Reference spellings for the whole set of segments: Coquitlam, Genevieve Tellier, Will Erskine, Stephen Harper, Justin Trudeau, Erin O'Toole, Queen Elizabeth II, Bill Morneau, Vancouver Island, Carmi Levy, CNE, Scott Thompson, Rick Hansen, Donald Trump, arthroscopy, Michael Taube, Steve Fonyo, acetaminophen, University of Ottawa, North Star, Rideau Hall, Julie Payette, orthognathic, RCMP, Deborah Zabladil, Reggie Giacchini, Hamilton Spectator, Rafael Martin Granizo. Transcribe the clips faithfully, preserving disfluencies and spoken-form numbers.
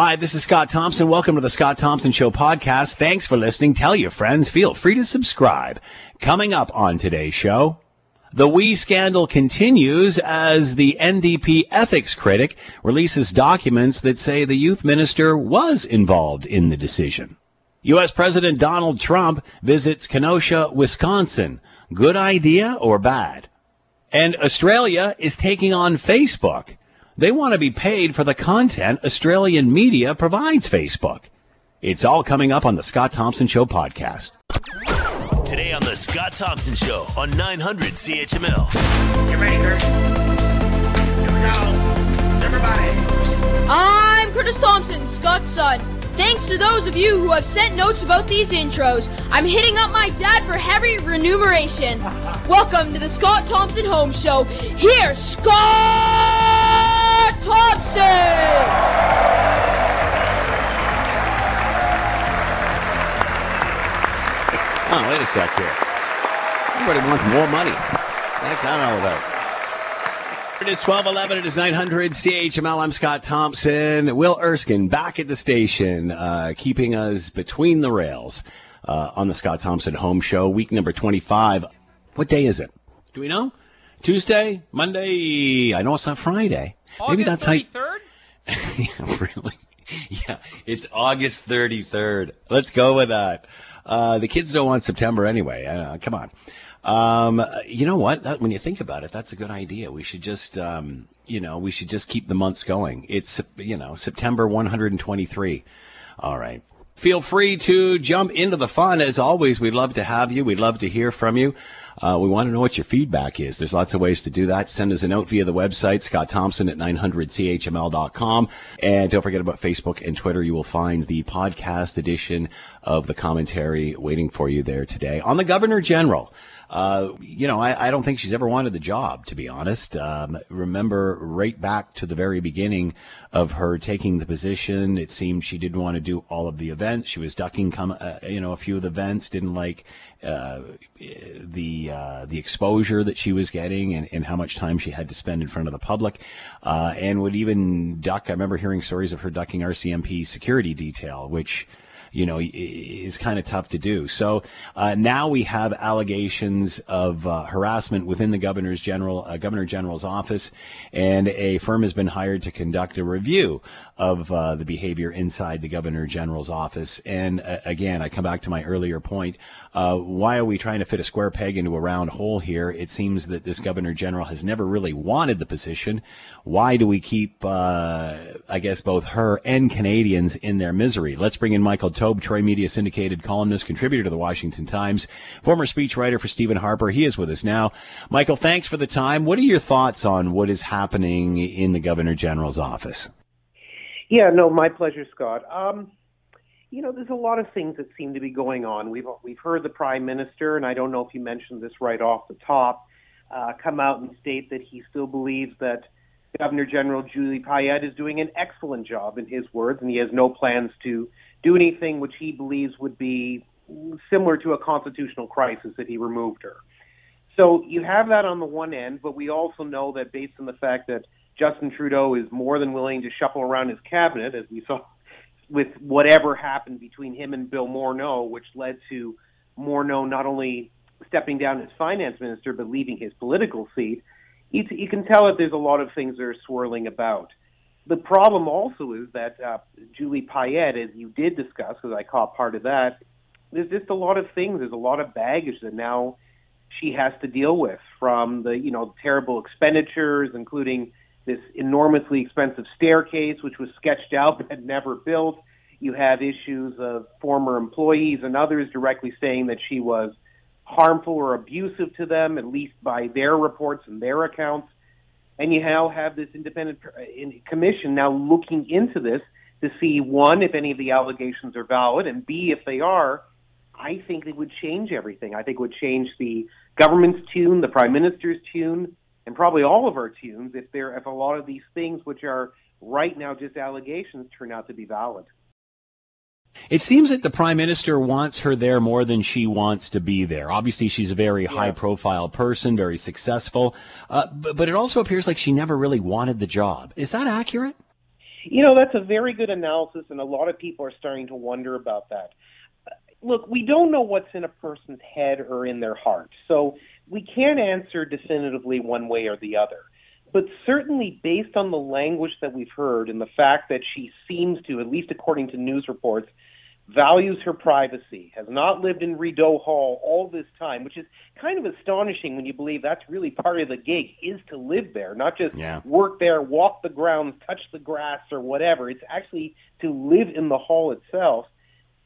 Hi, this is Scott Thompson. Welcome to the Scott Thompson Show podcast. Thanks for listening. Tell your friends. Feel free to subscribe. Coming up on today's show, the WE scandal continues as the N D P ethics critic releases documents that say the youth minister was involved in the decision. U S President Donald Trump visits Kenosha, Wisconsin. Good idea or bad? And Australia is taking on Facebook. They want to be paid for the content Australian media provides Facebook. It's all coming up on the Scott Thompson Show podcast. Today on the Scott Thompson Show on nine hundred C H M L. Get ready, Kurt. Here we go. Everybody. I'm Curtis Thompson, Scott's son. Thanks to those of you who have sent notes about these intros. I'm hitting up my dad for heavy remuneration. Welcome to the Scott Thompson Home Show. Here, Scott Thompson! Oh, wait a sec here. Everybody wants more money. That's not all about it. It is twelve eleven. It is nine hundred C H M L. I'm Scott Thompson. Will Erskine back at the station, uh, keeping us between the rails uh, on the Scott Thompson Home Show. Week number twenty-five. What day is it? Do we know? Tuesday? Monday? I know it's not Friday. Maybe August that's thirty-third? Yeah, really? Yeah, it's August thirty-third. Let's go with that. Uh, the kids don't want September anyway. Uh, come on. Um, you know what? That, when you think about it, that's a good idea. We should just, um, you know, we should just keep the months going. It's, you know, September one hundred twenty-three. All right. Feel free to jump into the fun. As always, we'd love to have you. We'd love to hear from you. Uh, we want to know what your feedback is. There's lots of ways to do that. Send us a note via the website, Scott Thompson at nine hundred C H M L dot com. And don't forget about Facebook and Twitter. You will find the podcast edition of the commentary waiting for you there today on the Governor General. Uh, you know, I, I don't think she's ever wanted the job, to be honest. Um, remember right back to the very beginning of her taking the position, it seemed she didn't want to do all of the events. She was ducking, come, uh, you know, a few of the events, didn't like uh, the uh, the exposure that she was getting and, and how much time she had to spend in front of the public, uh, and would even duck. I remember hearing stories of her ducking R C M P security detail, which, you know, is kind of tough to do. So uh, now we have allegations of uh, harassment within the governor's general, uh, governor general's office, and a firm has been hired to conduct a review of uh, the behavior inside the governor general's office. And uh, again, I come back to my earlier point. Uh, why are we trying to fit a square peg into a round hole here? It seems that this governor general has never really wanted the position. Why do we keep, uh, I guess, both her and Canadians in their misery? Let's bring in Michael Taube, Troy Media syndicated columnist, contributor to the Washington Times, former speechwriter for Stephen Harper. He is with us now. Michael, thanks for the time. What are your thoughts on what is happening in the governor general's office? Yeah, no, my pleasure, Scott. Um, you know, there's a lot of things that seem to be going on. We've we've heard the prime minister, and I don't know if you mentioned this right off the top, uh, come out and state that he still believes that Governor General Julie Payette is doing an excellent job, in his words, and he has no plans to do anything which he believes would be similar to a constitutional crisis if he removed her. So you have that on the one end, but we also know that based on the fact that Justin Trudeau is more than willing to shuffle around his cabinet, as we saw with whatever happened between him and Bill Morneau, which led to Morneau not only stepping down as finance minister, but leaving his political seat. You, t- you can tell that there's a lot of things that are swirling about. The problem also is that uh, Julie Payette, as you did discuss, because I caught part of that, there's just a lot of things. There's a lot of baggage that now she has to deal with, from the, you know, terrible expenditures, including this enormously expensive staircase, which was sketched out but never built. You have issues of former employees and others directly saying that she was harmful or abusive to them, at least by their reports and their accounts. And you now have this independent commission now looking into this to see, one, if any of the allegations are valid, and B, if they are, I think it would change everything. I think it would change the government's tune, the prime minister's tune, and probably all of our tunes, if there, if a lot of these things, which are right now just allegations, turn out to be valid. It seems that the prime minister wants her there more than she wants to be there. Obviously, she's a very yeah. high-profile person, very successful, uh, but, but it also appears like she never really wanted the job. Is that accurate? You know, that's a very good analysis, and a lot of people are starting to wonder about that. Look, we don't know what's in a person's head or in their heart, so we can't answer definitively one way or the other. But certainly based on the language that we've heard and the fact that she seems to, at least according to news reports, values her privacy, has not lived in Rideau Hall all this time, which is kind of astonishing when you believe that's really part of the gig, is to live there, not just yeah. work there, walk the grounds, touch the grass or whatever. It's actually to live in the hall itself.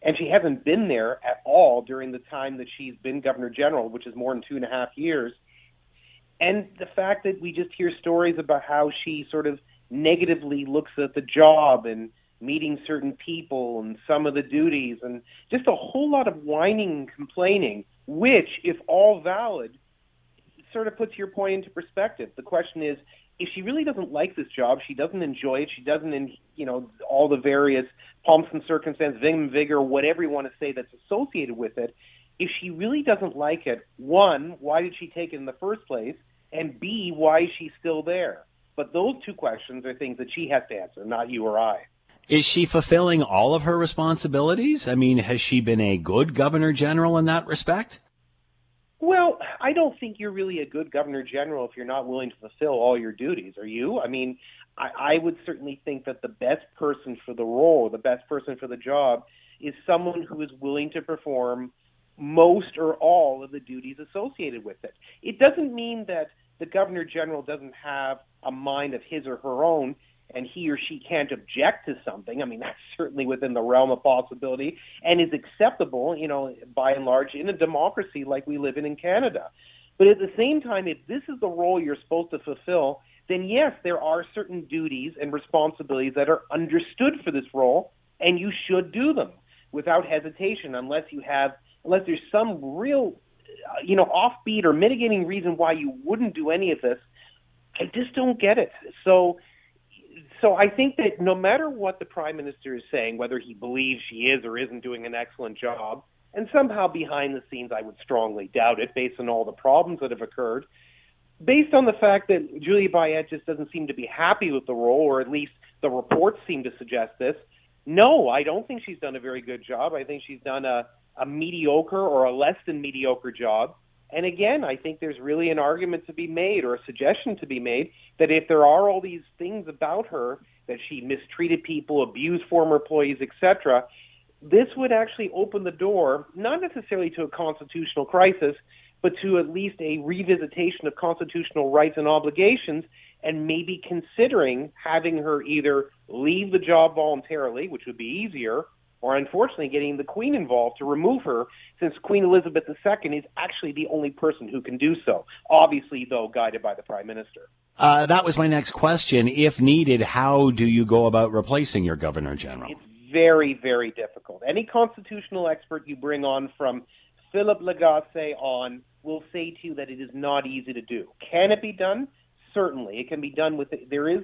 And she hasn't been there at all during the time that she's been Governor General, which is more than two and a half years. And the fact that we just hear stories about how she sort of negatively looks at the job and meeting certain people and some of the duties and just a whole lot of whining and complaining, which, if all valid, sort of puts your point into perspective. The question is, if she really doesn't like this job, she doesn't enjoy it, she doesn't, you know, all the various pomps and circumstance, vim, vigor, whatever you want to say that's associated with it, if she really doesn't like it, one, why did she take it in the first place? And B, why is she still there? But those two questions are things that she has to answer, not you or I. Is she fulfilling all of her responsibilities? I mean, has she been a good governor general in that respect? Well, I don't think you're really a good governor general if you're not willing to fulfill all your duties, are you? I mean, I, I would certainly think that the best person for the role, the best person for the job, is someone who is willing to perform most or all of the duties associated with it. It doesn't mean that the governor general doesn't have a mind of his or her own, and he or she can't object to something. I mean, that's certainly within the realm of possibility and is acceptable, you know, by and large in a democracy like we live in in Canada. But at the same time, if this is the role you're supposed to fulfill, then yes, there are certain duties and responsibilities that are understood for this role, and you should do them without hesitation unless you have, unless there's some real, you know, offbeat or mitigating reason why you wouldn't do any of this. I just don't get it. So... So I think that no matter what the Prime Minister is saying, whether he believes she is or isn't doing an excellent job, and somehow behind the scenes I would strongly doubt it based on all the problems that have occurred, based on the fact that Julie Payette just doesn't seem to be happy with the role, or at least the reports seem to suggest this, no, I don't think she's done a very good job. I think she's done a, a mediocre or a less than mediocre job. And again, I think there's really an argument to be made or a suggestion to be made that if there are all these things about her, that she mistreated people, abused former employees, et cetera, this would actually open the door, not necessarily to a constitutional crisis, but to at least a revisitation of constitutional rights and obligations, and maybe considering having her either leave the job voluntarily, which would be easier, or unfortunately getting the Queen involved to remove her, since Queen Elizabeth the Second is actually the only person who can do so, obviously, though, guided by the Prime Minister. Uh, that was my next question. If needed, how do you go about replacing your Governor General? It's very, very difficult. Any constitutional expert you bring on from Philip Lagasse on will say to you that it is not easy to do. Can it be done? Certainly. It can be done with, there is,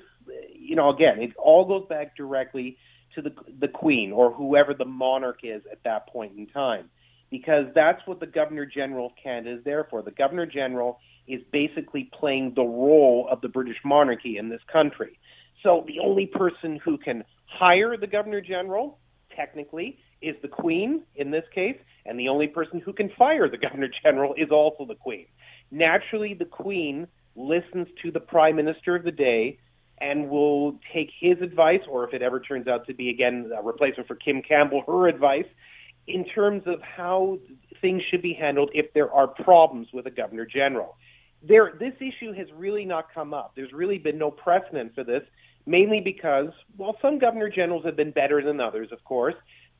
you know, again, it all goes back directly to the, the Queen or whoever the monarch is at that point in time, because that's what the Governor General of Canada is there for. The Governor General is basically playing the role of the British monarchy in this country. So the only person who can hire the Governor General, technically, is the Queen in this case, and the only person who can fire the Governor General is also the Queen. Naturally, the Queen listens to the Prime Minister of the day and will take his advice, or if it ever turns out to be, again, a replacement for Kim Campbell, her advice, in terms of how things should be handled if there are problems with a Governor General. There, this issue has really not come up. There's really been no precedent for this, mainly because, while some Governor Generals have been better than others, of course,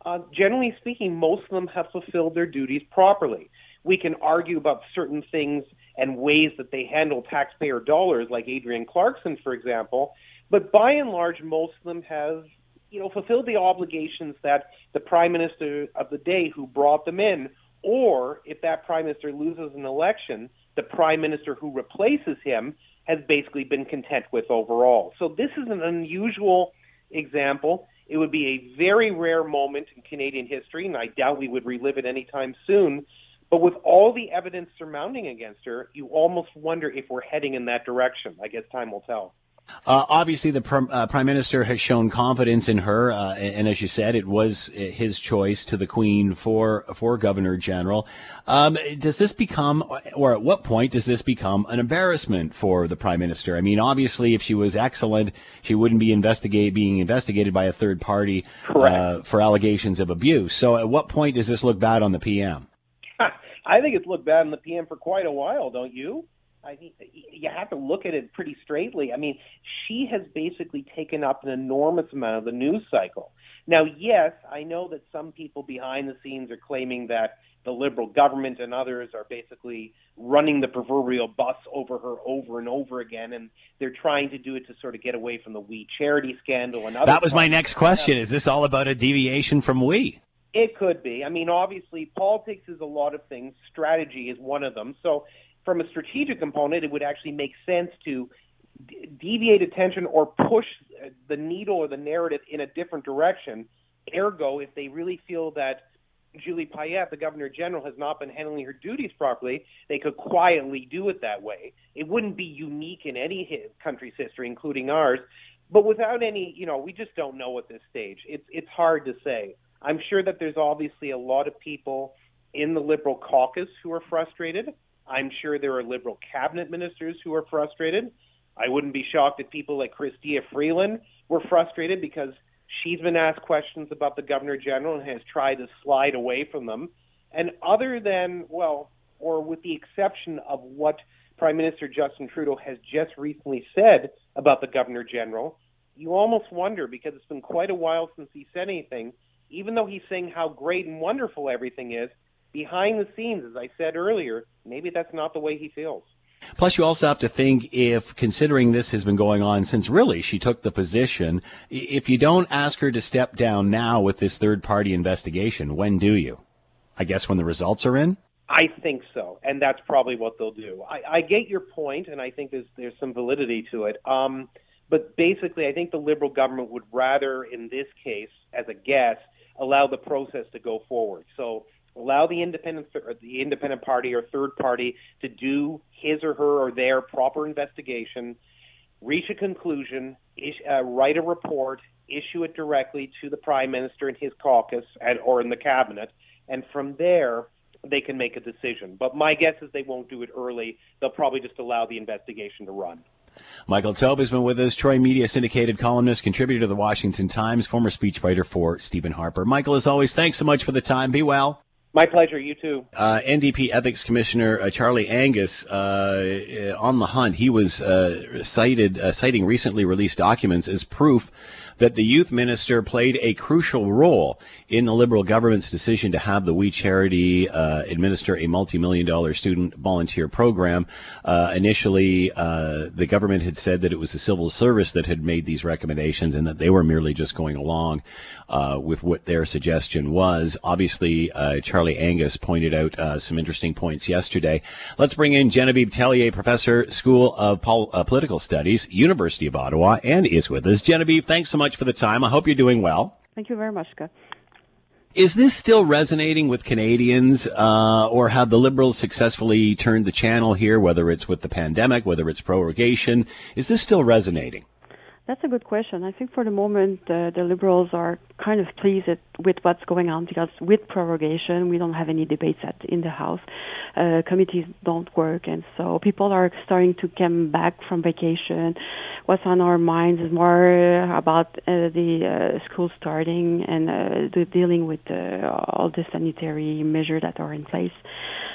uh, generally speaking, most of them have fulfilled their duties properly. We can argue about certain things and ways that they handle taxpayer dollars, like Adrian Clarkson, for example. But by and large, most of them have, you know, fulfilled the obligations that the Prime Minister of the day who brought them in, or if that Prime Minister loses an election, the Prime Minister who replaces him has basically been content with overall. So this is an unusual example. It would be a very rare moment in Canadian history, and I doubt we would relive it anytime soon. But with all the evidence surmounting against her, you almost wonder if we're heading in that direction. I guess time will tell. Uh, obviously, the prim, uh, Prime Minister has shown confidence in her, uh, and, and as you said, it was his choice to the Queen for for Governor General. Um, does this become, or at what point does this become an embarrassment for the Prime Minister? I mean, obviously, if she was excellent, she wouldn't be investigate being investigated by a third party uh, for allegations of abuse. So at what point does this look bad on the P M? Huh. I think it's looked bad on the P M for quite a while, don't you? I think you have to look at it pretty straightly. I mean, she has basically taken up an enormous amount of the news cycle. Now, yes, I know that some people behind the scenes are claiming that the Liberal government and others are basically running the proverbial bus over her over and over again, and they're trying to do it to sort of get away from the WE Charity scandal. And other that was my next question. Is this all about a deviation from WE? It could be. I mean, obviously, politics is a lot of things. Strategy is one of them. So from a strategic component, it would actually make sense to d- deviate attention or push the needle or the narrative in a different direction. Ergo, if they really feel that Julie Payette, the Governor General, has not been handling her duties properly, they could quietly do it that way. It wouldn't be unique in any country's history, including ours. But without any, you know, we just don't know at this stage. It's, it's hard to say. I'm sure that there's obviously a lot of people in the Liberal caucus who are frustrated. I'm sure there are Liberal cabinet ministers who are frustrated. I wouldn't be shocked if people like Chrystia Freeland were frustrated because she's been asked questions about the Governor General and has tried to slide away from them. And other than, well, or with the exception of what Prime Minister Justin Trudeau has just recently said about the Governor General, you almost wonder, because it's been quite a while since he said anything, even though he's saying how great and wonderful everything is, behind the scenes, as I said earlier, maybe that's not the way he feels. Plus, you also have to think, if considering this has been going on since really she took the position, if you don't ask her to step down now with this third-party investigation, when do you? I guess when the results are in? I think so, and that's probably what they'll do. I, I get your point, and I think there's there's some validity to it. Um, but basically, I think the Liberal government would rather, in this case, as a guess, allow the process to go forward. So allow the independent or the independent party or third party to do his or her or their proper investigation, reach a conclusion, ish, uh, write a report, issue it directly to the Prime Minister and his caucus and, or in the cabinet, and from there they can make a decision. But my guess is they won't do it early. They'll probably just allow the investigation to run. Michael Taube has been with us, Troy Media syndicated columnist, contributor to the Washington Times, former speechwriter for Stephen Harper. Michael, as always, thanks so much for the time. Be well. My pleasure. You too. Uh, N D P Ethics Commissioner uh, Charlie Angus uh, on the hunt. He was uh, cited, uh, citing recently released documents as proof that the youth minister played a crucial role in the Liberal government's decision to have the WE Charity uh, administer a multi-million dollar student volunteer program. Uh, initially, uh, the government had said that it was the civil service that had made these recommendations and that they were merely just going along uh, with what their suggestion was. Obviously, uh, Charlie Angus pointed out uh, some interesting points yesterday. Let's bring in Genevieve Tellier, professor, School of Pol- uh, Political Studies, University of Ottawa, and is with us. Genevieve, thanks so much for the time. I hope you're doing well. Thank you very much, Scott. Is this still resonating with Canadians, uh, or have the Liberals successfully turned the channel here, whether it's with the pandemic, whether it's prorogation? Is this still resonating? That's a good question. I think for the moment, uh, the Liberals are kind of pleased at, with what's going on, because with prorogation, we don't have any debates at, in the House. Uh, committees don't work, and so people are starting to come back from vacation. What's on our minds is more about uh, the uh, school starting and uh, the dealing with uh, all the sanitary measures that are in place.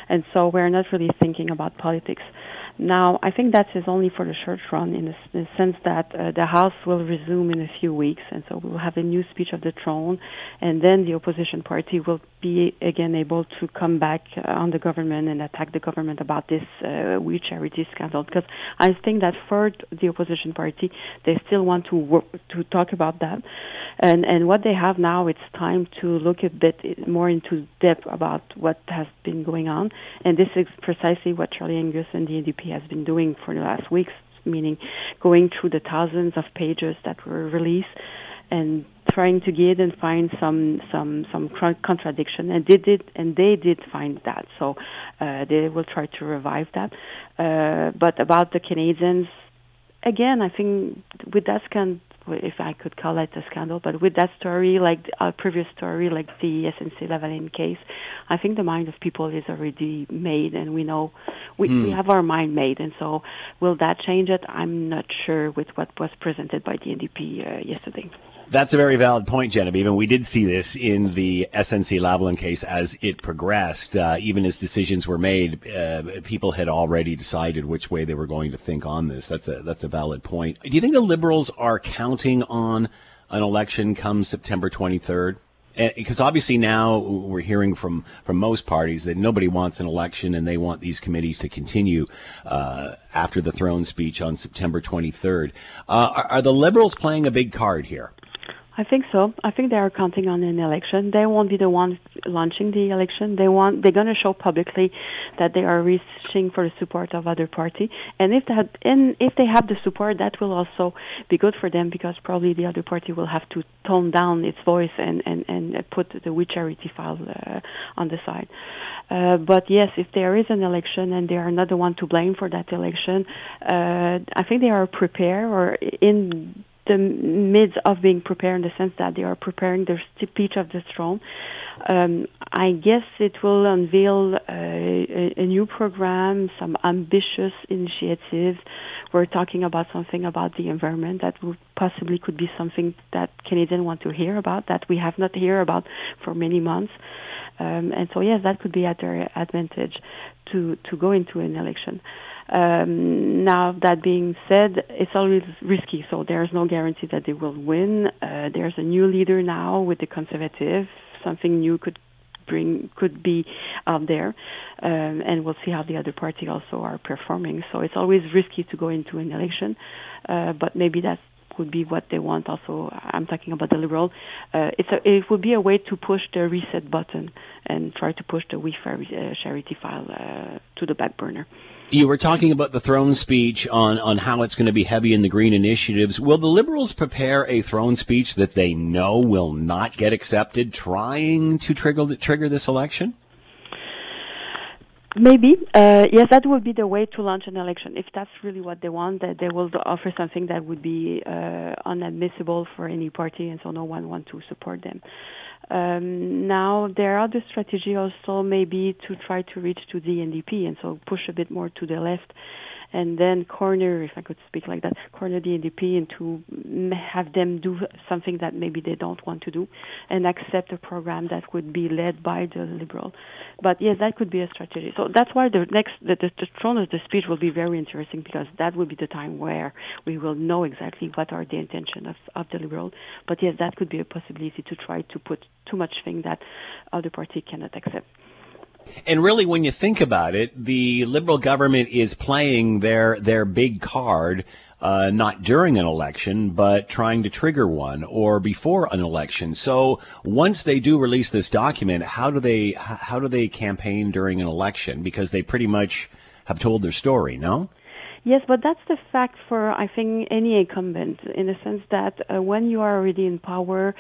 And so we're not really thinking about politics. Now, I think that is only for the short run, in the, in the sense that uh, the House will resume in a few weeks, and so we'll have a new speech of the throne, and then the opposition party will be again able to come back on the government and attack the government about this uh, WE Charity scandal. Because I think that for the opposition party, they still want to work, to talk about that, and and what they have now, it's time to look a bit more into depth about what has been going on, and this is precisely what Charlie Angus and the N D P has been doing for the last weeks, meaning going through the thousands of pages that were released and trying to get and find some some some contradiction, and they did and they did find that. So uh, they will try to revive that. Uh, but about the Canadians, again, I think with that scandal, if I could call it a scandal, but with that story, like our previous story, like the S N C-Lavalin case, I think the mind of people is already made, and we know we, mm. we have our mind made. And so will that change it? I'm not sure with what was presented by the N D P uh, yesterday. That's a very valid point, Genevieve, and we did see this in the S N C-Lavalin case as it progressed. Uh, even as decisions were made, uh, people had already decided which way they were going to think on this. That's a that's a valid point. Do you think the Liberals are counting on an election come September twenty-third? Because obviously now we're hearing from, from most parties that nobody wants an election, and they want these committees to continue uh, after the throne speech on September twenty-third. Uh, are, are the Liberals playing a big card here? I think so. I think they are counting on an election. They won't be the ones launching the election. They want, they're going to show publicly that they are reaching for the support of other party. And if that, and if they have the support, that will also be good for them, because probably the other party will have to tone down its voice and, and, and put the We Charity file uh, on the side. Uh, but yes, if there is an election and they are not the one to blame for that election, uh, I think they are prepared or in the midst of being prepared, in the sense that they are preparing their speech of the throne. Um, I guess it will unveil uh, a, a new program, some ambitious initiatives. We're talking about something about the environment that would possibly could be something that Canadians want to hear about, that we have not heard about for many months. Um, and so, yes, that could be at their advantage to, to go into an election. Um, now, that being said, it's always risky, so there's no guarantee that they will win. Uh, there's a new leader now with the Conservatives. Something new could bring could be out there, um, and we'll see how the other party also are performing. So it's always risky to go into an election, uh, but maybe that's would be what they want. Also, I'm talking about the Liberal. Uh, it's a, it would be a way to push the reset button and try to push the We Charity file uh, to the back burner. You were talking about the throne speech on, on how it's going to be heavy in the green initiatives. Will the Liberals prepare a throne speech that they know will not get accepted, trying to trigger trigger this election? Maybe. Uh, yes, that would be the way to launch an election. If that's really what they want, that they will offer something that would be uh, unadmissible for any party, and so no one wants to support them. Um, now, there are other strategies also maybe to try to reach to the N D P, and so push a bit more to the left, and then corner, if I could speak like that, corner the N D P and to have them do something that maybe they don't want to do, and accept a program that would be led by the Liberal. But yes, that could be a strategy. So that's why the next, the, the, the throne of the speech will be very interesting, because that will be the time where we will know exactly what are the intentions of, of the Liberal. But yes, that could be a possibility to try to put too much thing that other party cannot accept. And really, when you think about it, the Liberal government is playing their their big card, uh, not during an election, but trying to trigger one or before an election. So once they do release this document, how do they how do they campaign during an election? Because they pretty much have told their story, no? Yes, but that's the fact for, I think, any incumbent, in the sense that uh, when you are already in power,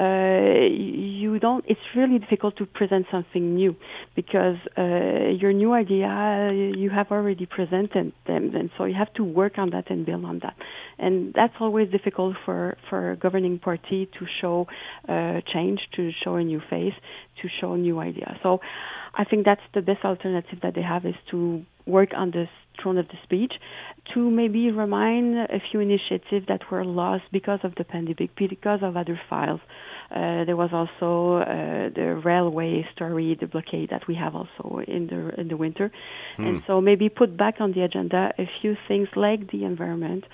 uh, you don't. It's really difficult to present something new, because uh, your new idea, you have already presented them, and so you have to work on that and build on that. And that's always difficult for, for a governing party to show uh, change, to show a new face, to show a new idea. So I think that's the best alternative that they have, is to work on this throne of the speech, to maybe remind a few initiatives that were lost because of the pandemic, because of other files. Uh, there was also uh, the railway story, the blockade that we have also in the in the winter. Mm. And so maybe put back on the agenda a few things like the environment,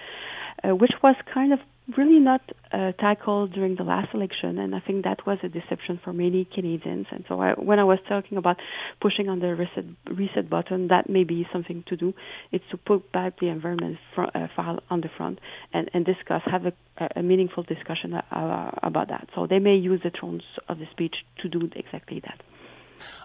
uh, which was kind of really not uh, tackled during the last election, and I think that was a deception for many Canadians. And so I, when I was talking about pushing on the reset, reset button, that may be something to do. It's to put back the environment fr- uh, file on the front and, and discuss, have a, a meaningful discussion uh, about that. So they may use the throne of the speech to do exactly that.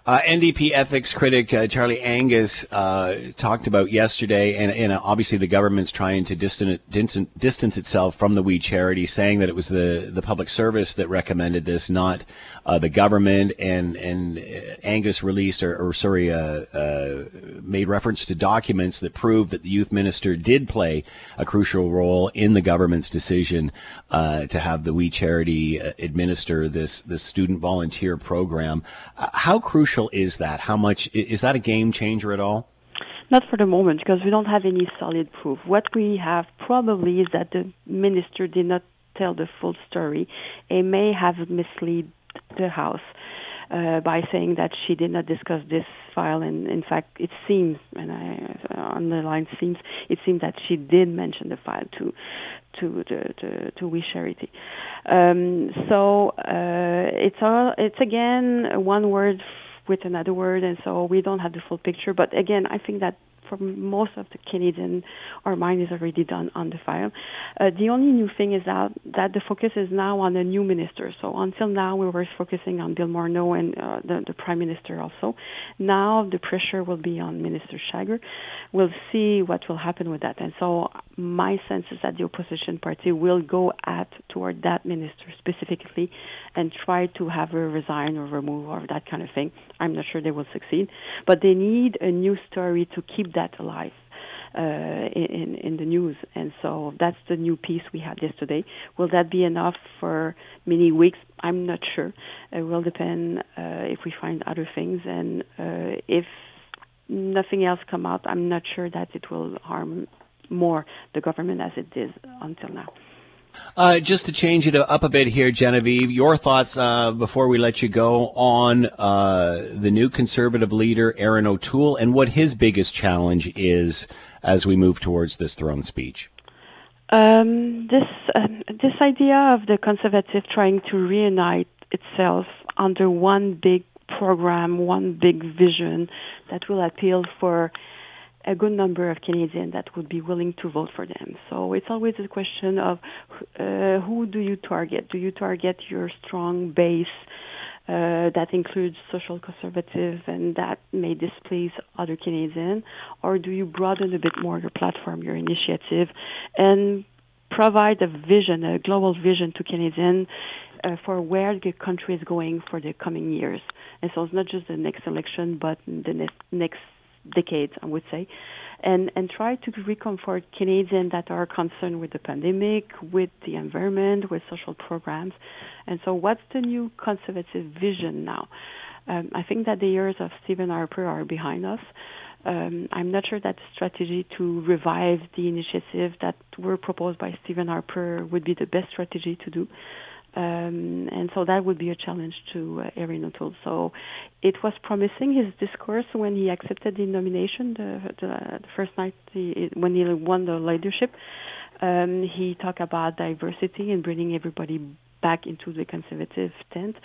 Uh, N D P ethics critic uh, Charlie Angus uh, talked about yesterday, and, and uh, obviously the government's trying to distance, distance, distance itself from the WE Charity, saying that it was the, the public service that recommended this, not uh, the government. And, and Angus released, or, or sorry, uh, uh, made reference to documents that proved that the youth minister did play a crucial role in the government's decision uh, to have the WE Charity uh, administer this, this student volunteer program. Uh, how crucial is that? How much is that a game changer at all? Not for the moment, because we don't have any solid proof. What we have probably is that the minister did not tell the full story and may have misled the House uh, by saying that she did not discuss this file. And in fact, it seems, and I underline seems, it seems that she did mention the file to to the to, to WE Charity. Um, so uh, it's all it's again one word with another word, and so we don't have the full picture. But again, I think that for most of the Canadians, our mind is already done on the file. Uh, the only new thing is that, that the focus is now on the new minister. So until now, we were focusing on Bill Morneau and uh, the, the Prime Minister also. Now the pressure will be on Minister Chagger. We'll see what will happen with that. And so my sense is that the opposition party will go at toward that minister specifically and try to have her resign or remove or that kind of thing. I'm not sure they will succeed. But they need a new story to keep that alive uh, in in the news, and so that's the new piece we had yesterday. Will that be enough for many weeks? I'm not sure. It will depend uh, if we find other things, and uh, if nothing else come out, I'm not sure that it will harm more the government as it did until now. Uh, just to change it up a bit here, Genevieve, your thoughts uh, before we let you go on uh, the new Conservative leader, Erin O'Toole, and what his biggest challenge is as we move towards this throne speech. Um, this uh, this idea of the Conservative trying to reunite itself under one big program, one big vision that will appeal for a good number of Canadians that would be willing to vote for them. So it's always a question of uh, who do you target? Do you target your strong base uh, that includes social conservatives and that may displease other Canadians? Or do you broaden a bit more your platform, your initiative, and provide a vision, a global vision to Canadians uh, for where the country is going for the coming years? And so it's not just the next election, but the ne- next decades, I would say, and and try to reconfort Canadians that are concerned with the pandemic, with the environment, with social programs. And so what's the new Conservative vision now? Um, I think that the years of Stephen Harper are behind us. Um, I'm not sure that the strategy to revive the initiative that were proposed by Stephen Harper would be the best strategy to do. Um, and so that would be a challenge to uh, Erin O'Toole. So it was promising, his discourse, when he accepted the nomination, the, the, the first night he, when he won the leadership. Um, he talked about diversity and bringing everybody back into the Conservative tent.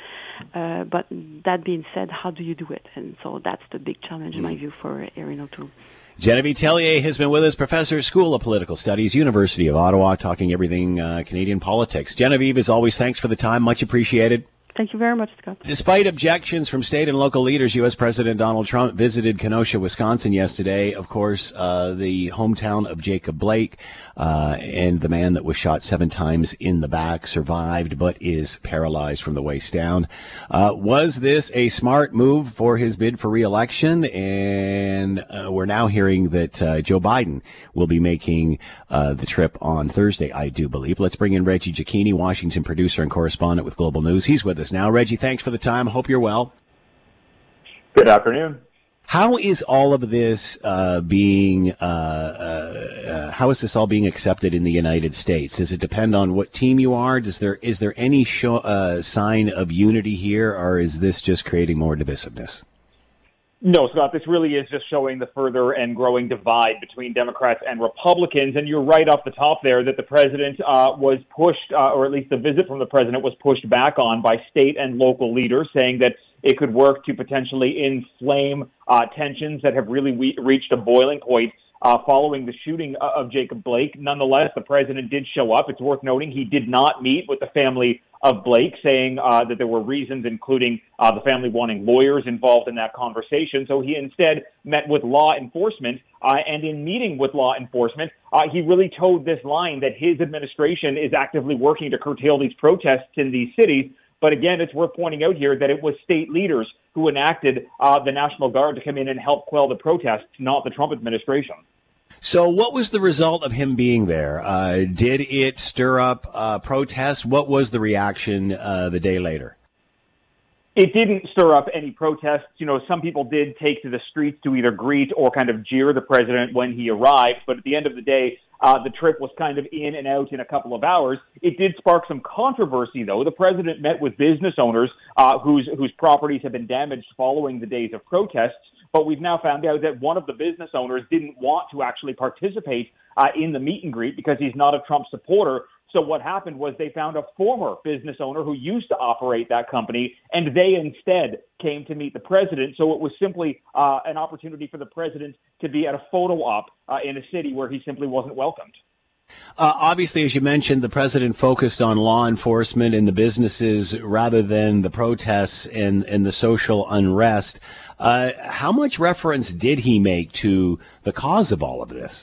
Uh, but that being said, how do you do it? And so that's the big challenge, in my view, for Erin O'Toole. Genevieve Tellier has been with us, Professor, School of Political Studies, University of Ottawa, talking everything uh, Canadian politics. Genevieve, as always, thanks for the time. Much appreciated. Thank you very much, Scott. Despite objections from state and local leaders, U S President Donald Trump visited Kenosha, Wisconsin yesterday. Of course, uh, the hometown of Jacob Blake, uh, and the man that was shot seven times in the back, survived but is paralyzed from the waist down. Uh, was this a smart move for his bid for re-election? And uh, we're now hearing that uh, Joe Biden will be making uh, the trip on Thursday, I do believe. Let's bring in Reggie Giacchini, Washington producer and correspondent with Global News. He's with us now. Reggie, thanks for the time. Hope you're well. Good afternoon. How is all of this uh, being? Uh, uh, uh, how is this all being accepted in the United States? Does it depend on what team you are? Does there is there any show, uh, sign of unity here, or is this just creating more divisiveness? No, Scott, this really is just showing the further and growing divide between Democrats and Republicans. And you're right off the top there that the president uh, was pushed, uh, or at least the visit from the president was pushed back on by state and local leaders, saying that it could work to potentially inflame uh, tensions that have really we- reached a boiling point uh, following the shooting of Jacob Blake. Nonetheless, the president did show up. It's worth noting he did not meet with the family of Blake, saying uh, that there were reasons, including uh, the family wanting lawyers involved in that conversation. So he instead met with law enforcement, uh, and in meeting with law enforcement, uh, he really towed this line that his administration is actively working to curtail these protests in these cities. But again, it's worth pointing out here that it was state leaders who enacted uh, the National Guard to come in and help quell the protests, not the Trump administration. So what was the result of him being there? Uh, did it stir up uh, protests? What was the reaction uh, the day later? It didn't stir up any protests. You know, some people did take to the streets to either greet or kind of jeer the president when he arrived. But at the end of the day, Uh, the trip was kind of in and out in a couple of hours. It did spark some controversy, though. The president met with business owners uh, whose whose properties have been damaged following the days of protests. But we've now found out that one of the business owners didn't want to actually participate uh, in the meet and greet because he's not a Trump supporter. So what happened was they found a former business owner who used to operate that company, and they instead came to meet the president. So it was simply uh, an opportunity for the president to be at a photo op uh, in a city where he simply wasn't welcomed. Uh, obviously, as you mentioned, the president focused on law enforcement and the businesses rather than the protests and, and the social unrest. Uh, how much reference did he make to the cause of all of this?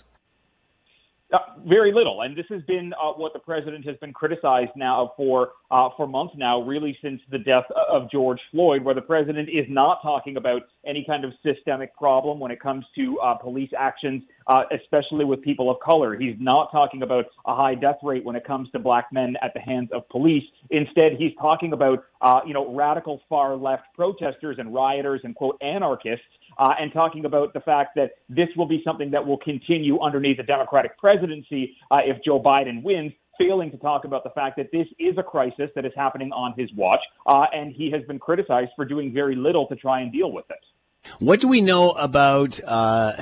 Uh, very little. And this has been uh, what the president has been criticized now for uh, for months now, really since the death of George Floyd, where the president is not talking about any kind of systemic problem when it comes to uh, police actions, uh, especially with people of color. He's not talking about a high death rate when it comes to black men at the hands of police. Instead, he's talking about, uh, you know, radical far left protesters and rioters and, quote, anarchists, uh, and talking about the fact that this will be something that will continue underneath the Democratic president. presidency uh, if Joe Biden wins, failing to talk about the fact that this is a crisis that is happening on his watch, uh, and he has been criticized for doing very little to try and deal with it. What do we know about uh, uh,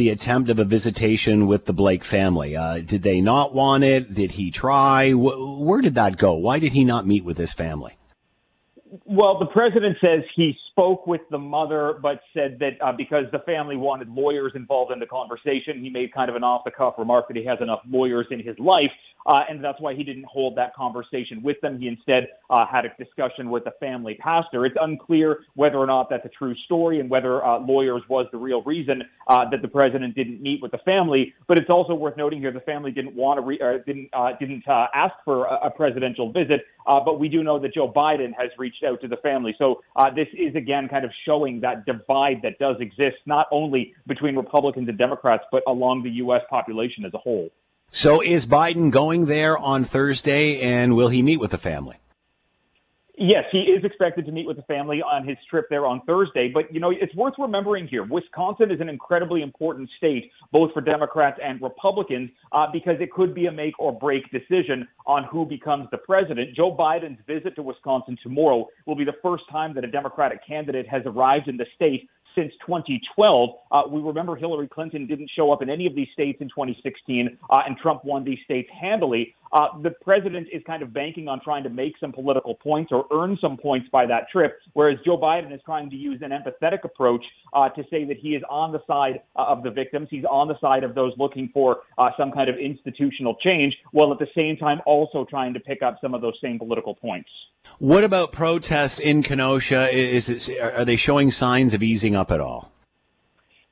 the attempt of a visitation with the Blake family? Uh, did they not want it? Did he try? W- where did that go? Why did he not meet with his family? Well, the president says he spoke with the mother, but said that uh, because the family wanted lawyers involved in the conversation, he made kind of an off-the-cuff remark that he has enough lawyers in his life, uh, and that's why he didn't hold that conversation with them. He instead uh, had a discussion with the family pastor. It's unclear whether or not that's a true story and whether uh, lawyers was the real reason uh, that the president didn't meet with the family, but it's also worth noting here the family didn't want to re- or didn't, uh, didn't uh, ask for a, a presidential visit, uh, but we do know that Joe Biden has reached out to the family. So uh, this is, again, kind of showing that divide that does exist, not only between Republicans and Democrats, but along the U S population as a whole. So is Biden going there on Thursday, and will he meet with the family? Yes, he is expected to meet with the family on his trip there on Thursday. But, you know, it's worth remembering here, Wisconsin is an incredibly important state, both for Democrats and Republicans, uh, because it could be a make or break decision on who becomes the president. Joe Biden's visit to Wisconsin tomorrow will be the first time that a Democratic candidate has arrived in the state since twenty twelve. Uh, we remember Hillary Clinton didn't show up in any of these states in twenty sixteen, uh, and Trump won these states handily. Uh, the president is kind of banking on trying to make some political points or earn some points by that trip, whereas Joe Biden is trying to use an empathetic approach uh, to say that he is on the side uh, of the victims. He's on the side of those looking for uh, some kind of institutional change, while at the same time also trying to pick up some of those same political points. What about protests in Kenosha? Is it, are they showing signs of easing up at all?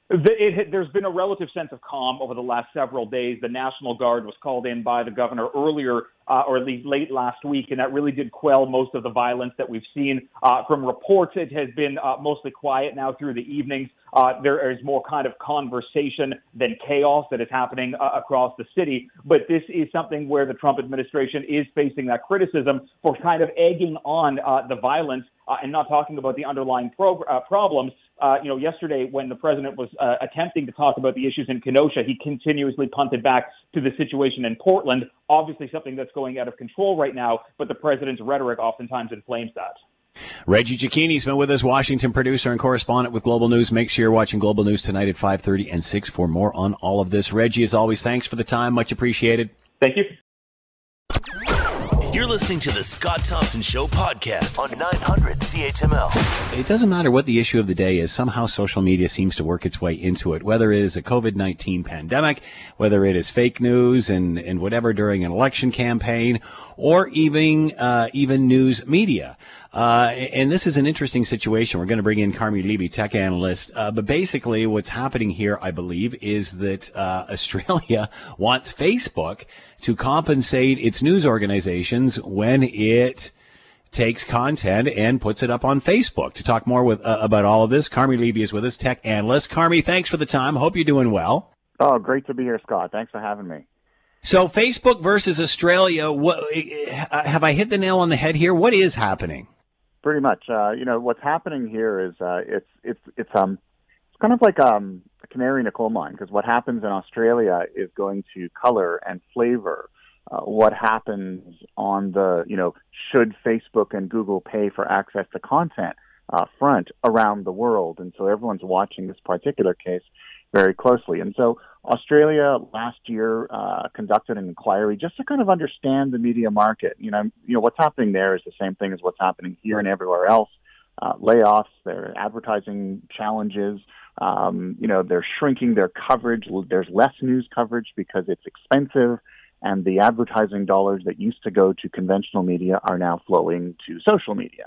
It, it, there's been a relative sense of calm over the last several days. The National Guard was called in by the governor earlier, uh, or at least late last week, and that really did quell most of the violence that we've seen. Uh, from reports, it has been uh, mostly quiet now through the evenings. Uh, there is more kind of conversation than chaos that is happening uh, across the city. But this is something where the Trump administration is facing that criticism for kind of egging on uh, the violence uh, and not talking about the underlying pro- uh, problems. Uh, you know, yesterday when the president was uh, attempting to talk about the issues in Kenosha, he continuously punted back to the situation in Portland, obviously something that's going out of control right now, but the president's rhetoric oftentimes inflames that. Reggie Giacchini's been with us, Washington producer and correspondent with Global News. Make sure you're watching Global News tonight at five thirty and six for more on all of this. Reggie, as always, thanks for the time. Much appreciated. Thank you. You're listening to the Scott Thompson Show podcast on nine hundred C H M L. It doesn't matter what the issue of the day is. Somehow social media seems to work its way into it, whether it is a COVID nineteen pandemic, whether it is fake news and, and whatever during an election campaign, or even uh, even news media. Uh, and this is an interesting situation. We're going to bring in Carmi Levy, tech analyst. Uh, but basically what's happening here, I believe, is that uh, Australia wants Facebook to compensate its news organizations when it takes content and puts it up on Facebook. To talk more with uh, about all of this, Carmi Levy is with us, tech analyst. Carmi, thanks for the time. Hope you're doing well. Oh, great to be here, Scott. Thanks for having me. So Facebook versus Australia, what, have I hit the nail on the head here? What is happening? Pretty much, uh, you know, what's happening here is uh, it's it's it's um it's kind of like um, a canary in a coal mine, because what happens in Australia is going to color and flavor uh, what happens on the, you know, should Facebook and Google pay for access to content uh, front around the world. And so everyone's watching this particular case very closely. And so Australia last year uh, conducted an inquiry just to kind of understand the media market. You know, you know what's happening there is the same thing as what's happening here and everywhere else. Uh, layoffs, their advertising challenges. Um, you know, they're shrinking their coverage. There's less news coverage because it's expensive, and the advertising dollars that used to go to conventional media are now flowing to social media.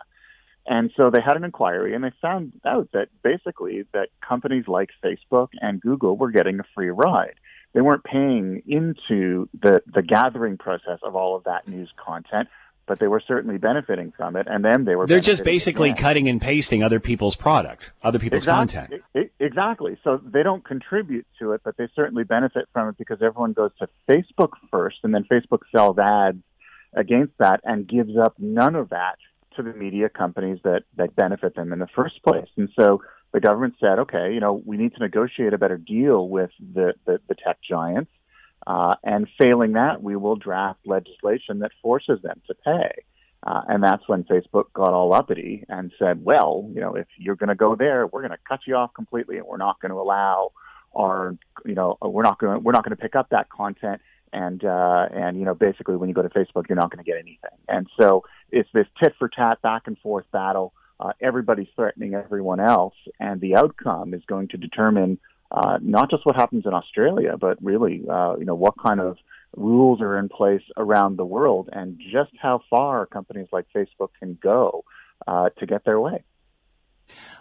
And so they had an inquiry, and they found out that basically that companies like Facebook and Google were getting a free ride. They weren't paying into the, the gathering process of all of that news content, but they were certainly benefiting from it. And then they were They're just basically cutting and pasting other people's product, other people's exactly. content. It, it, exactly. So they don't contribute to it, but they certainly benefit from it because everyone goes to Facebook first, and then Facebook sells ads against that and gives up none of that to the media companies that, that benefit them in the first place. And so the government said, okay, you know, we need to negotiate a better deal with the, the, the tech giants. Uh, and failing that, we will draft legislation that forces them to pay. Uh, and that's when Facebook got all uppity and said, well, you know, if you're going to go there, we're going to cut you off completely, and we're not going to allow our, you know, we're not going to, we're not going to pick up that content. And, uh, and, you know, basically when you go to Facebook, you're not going to get anything. And so it's this tit for tat, back and forth battle. Uh, everybody's threatening everyone else. And the outcome is going to determine uh, not just what happens in Australia, but really, uh, you know, what kind of rules are in place around the world and just how far companies like Facebook can go uh, to get their way.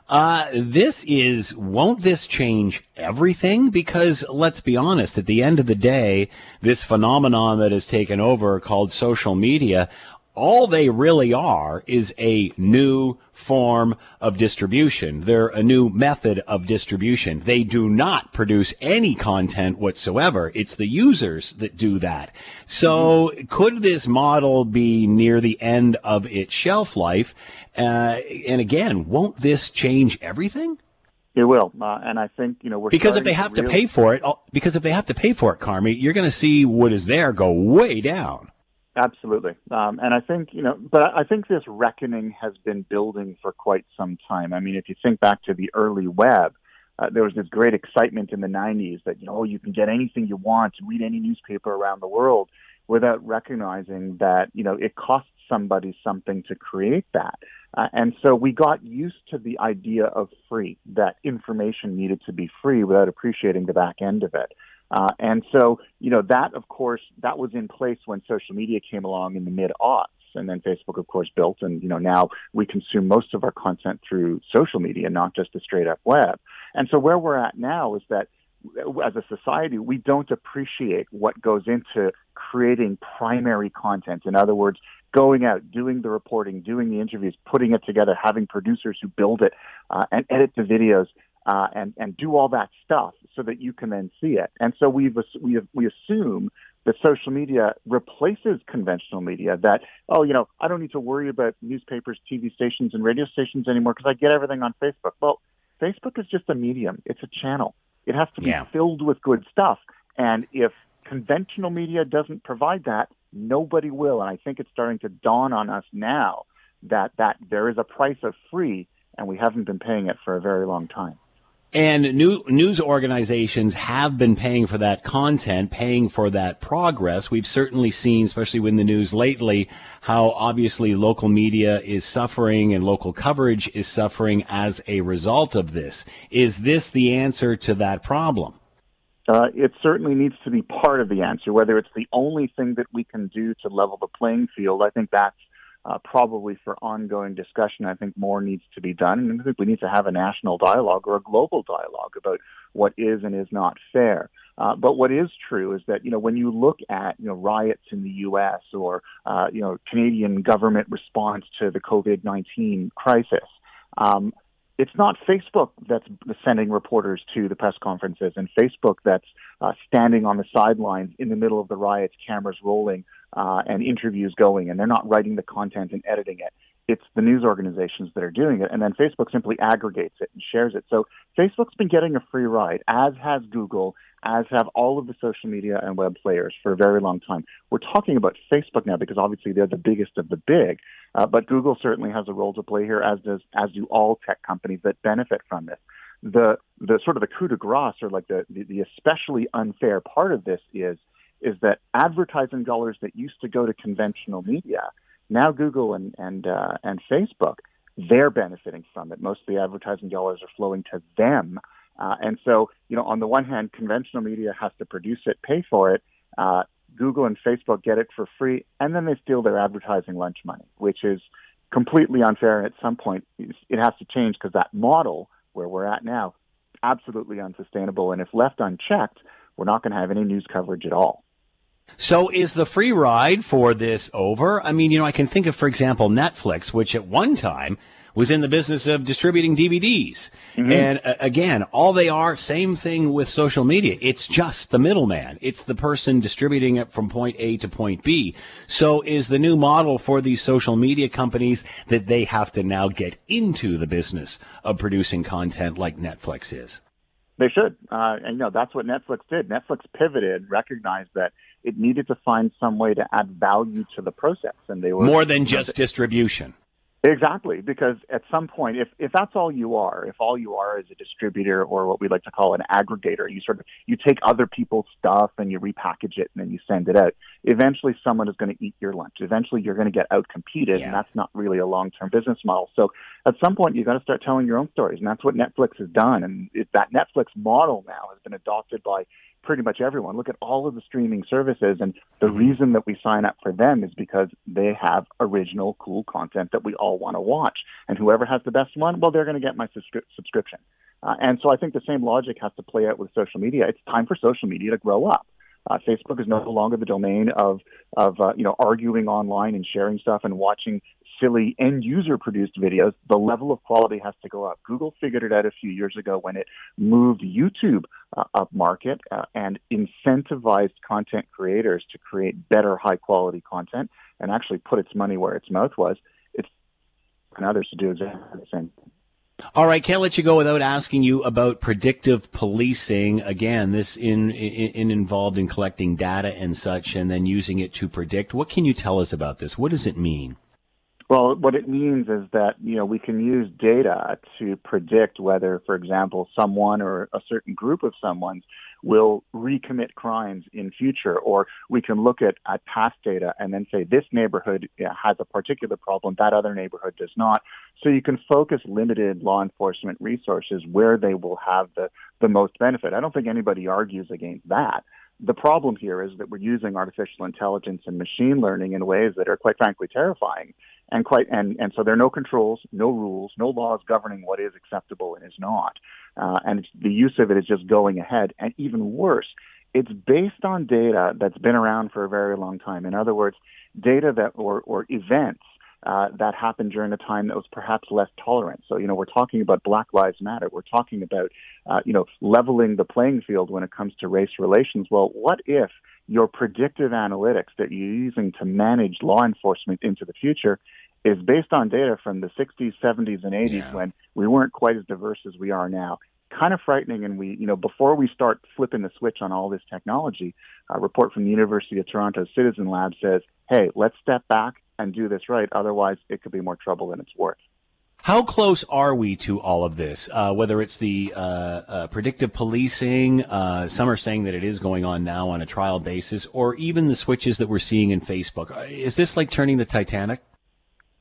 Uh, this is, won't this change everything? Because let's be honest, at the end of the day, this phenomenon that has taken over called social media, all they really are is a new form of distribution. They're a new method of distribution. They do not produce any content whatsoever. It's the users that do that. So could this model be near the end of its shelf life? Uh, and again, won't this change everything? It will. Uh, and I think, you know, we're because if they have to, to pay for it, because if they have to pay for it, Carmi, you're going to see what is there go way down. Absolutely. Um, and I think, you know, but I think this reckoning has been building for quite some time. I mean, if you think back to the early web, uh, there was this great excitement in the nineties that, you know, oh, you can get anything you want, read any newspaper around the world, without recognizing that, you know, it costs somebody something to create that. Uh, and so we got used to the idea of free, that information needed to be free, without appreciating the back end of it. Uh, and so, you know, that, of course, that was in place when social media came along in the mid-aughts. And then Facebook, of course, built. And, you know, now we consume most of our content through social media, not just the straight-up web. And so where we're at now is that as a society, we don't appreciate what goes into creating primary content. In other words, going out, doing the reporting, doing the interviews, putting it together, having producers who build it uh, and edit the videos. Uh, and, and do all that stuff so that you can then see it. And so we've, we have, we assume that social media replaces conventional media, that, oh, you know, I don't need to worry about newspapers, T V stations, and radio stations anymore because I get everything on Facebook. Well, Facebook is just a medium. It's a channel. It has to be yeah. filled with good stuff. And if conventional media doesn't provide that, nobody will. And I think it's starting to dawn on us now that, that there is a price of free, and we haven't been paying it for a very long time. And new, news organizations have been paying for that content, paying for that progress. We've certainly seen, especially with the news lately, how obviously local media is suffering and local coverage is suffering as a result of this. Is this the answer to that problem? Uh, it certainly needs to be part of the answer. Whether it's the only thing that we can do to level the playing field, I think that's uh, probably for ongoing discussion. I think more needs to be done. And I think we need to have a national dialogue or a global dialogue about what is and is not fair. Uh, but what is true is that, you know, when you look at, you know, riots in the U S or, uh, you know, Canadian government response to the COVID nineteen crisis, um, it's not Facebook that's sending reporters to the press conferences, and Facebook that's uh, standing on the sidelines in the middle of the riots, cameras rolling, uh, and interviews going, and they're not writing the content and editing it. It's the news organizations that are doing it, and then Facebook simply aggregates it and shares it. So Facebook's been getting a free ride, as has Google, as have all of the social media and web players for a very long time. We're talking about Facebook now because obviously they're the biggest of the big, uh, but Google certainly has a role to play here, as does as do all tech companies that benefit from this. The the sort of the coup de grace, or like the the, the especially unfair part of this is is that advertising dollars that used to go to conventional media. Now Google and and uh, and Facebook, they're benefiting from it. Most of the advertising dollars are flowing to them. Uh, and so, you know, on the one hand, conventional media has to produce it, pay for it. Uh, Google and Facebook get it for free, and then they steal their advertising lunch money, which is completely unfair. And at some point, it has to change because that model where we're at now, absolutely unsustainable. And if left unchecked, we're not going to have any news coverage at all. So is the free ride for this over? I mean, you know, I can think of, for example, Netflix, which at one time was in the business of distributing D V Ds. Mm-hmm. And uh, again, all they are, same thing with social media. It's just the middleman. It's the person distributing it from point A to point B. So is the new model for these social media companies that they have to now get into the business of producing content like Netflix is? They should. Uh, and, you know, that's what Netflix did. Netflix pivoted, recognized that it needed to find some way to add value to the process. And they were more than just distribution. Exactly. Because at some point, if, if that's all you are, if all you are is a distributor or what we like to call an aggregator, you sort of, you take other people's stuff and you repackage it and then you send it out. Eventually someone is going to eat your lunch. Eventually you're going to get outcompeted, yeah. And that's not really a long-term business model. So at some point you've got to start telling your own stories, and that's what Netflix has done. And it, that Netflix model now has been adopted by pretty much everyone. Look at all of the streaming services, and the reason that we sign up for them is because they have original, cool content that we all want to watch. And whoever has the best one, well, they're going to get my subscri- subscription. Uh, and so I think the same logic has to play out with social media. It's time for social media to grow up. Uh, Facebook is no longer the domain of, of uh, you know, arguing online and sharing stuff and watching silly end-user-produced videos. The level of quality has to go up. Google figured it out a few years ago when it moved YouTube uh, up market uh, and incentivized content creators to create better, high-quality content and actually put its money where its mouth was. It's and others to do exactly the same. All right, can't let you go without asking you about predictive policing. Again, this in, in, in involved in collecting data and such and then using it to predict. What can you tell us about this? What does it mean? Well, what it means is that, you know, we can use data to predict whether, for example, someone or a certain group of someone will recommit crimes in future, or we can look at, at past data and then say this neighborhood has a particular problem, that other neighborhood does not. So you can focus limited law enforcement resources where they will have the, the most benefit. I don't think anybody argues against that. The problem here is that we're using artificial intelligence and machine learning in ways that are, quite frankly, terrifying. And quite, and, and so there are no controls, no rules, no laws governing what is acceptable and is not. Uh, and the use of it is just going ahead. And even worse, it's based on data that's been around for a very long time. In other words, data that or, or events uh, that happened during a time that was perhaps less tolerant. So, you know, we're talking about Black Lives Matter. We're talking about, uh, you know, leveling the playing field when it comes to race relations. Well, what if your predictive analytics that you're using to manage law enforcement into the future is based on data from the sixties, seventies, and eighties, yeah, when we weren't quite as diverse as we are now? Kind of frightening. And we, you know, before we start flipping the switch on all this technology, a report from the University of Toronto Citizen Lab says, hey, let's step back and do this right. Otherwise, it could be more trouble than it's worth. How close are we to all of this, uh, whether it's the uh, uh, predictive policing, uh, some are saying that it is going on now on a trial basis, or even the switches that we're seeing in Facebook? Is this like turning the Titanic?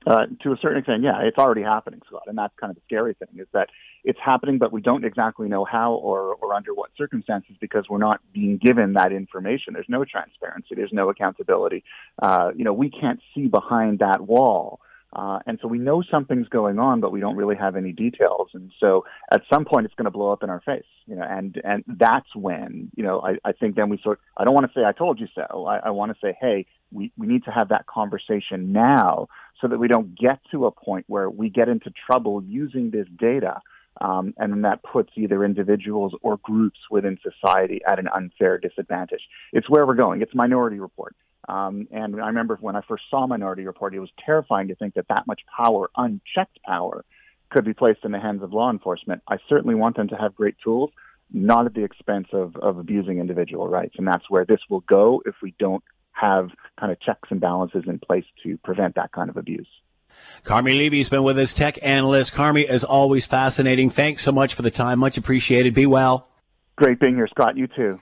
Uh, to a certain extent, yeah, it's already happening, Scott, and that's kind of the scary thing, is that it's happening, but we don't exactly know how or, or under what circumstances, because we're not being given that information. There's no transparency. There's no accountability. Uh, you know, we can't see behind that wall. Uh, and so we know something's going on, but we don't really have any details. And so at some point, it's going to blow up in our face, you know, and, and that's when, you know, I, I think then we sort I don't want to say I told you so. I, I want to say, hey, we, we need to have that conversation now so that we don't get to a point where we get into trouble using this data. Um, and then that puts either individuals or groups within society at an unfair disadvantage. It's where we're going. It's Minority Report. Um, and I remember when I first saw Minority Report, it was terrifying to think that that much power, unchecked power, could be placed in the hands of law enforcement. I certainly want them to have great tools, not at the expense of, of abusing individual rights. And that's where this will go if we don't have kind of checks and balances in place to prevent that kind of abuse. Carmi Levy has been with us, tech analyst. Carmi, as always, fascinating. Thanks so much for the time. Much appreciated. Be well. Great being here, Scott. You too.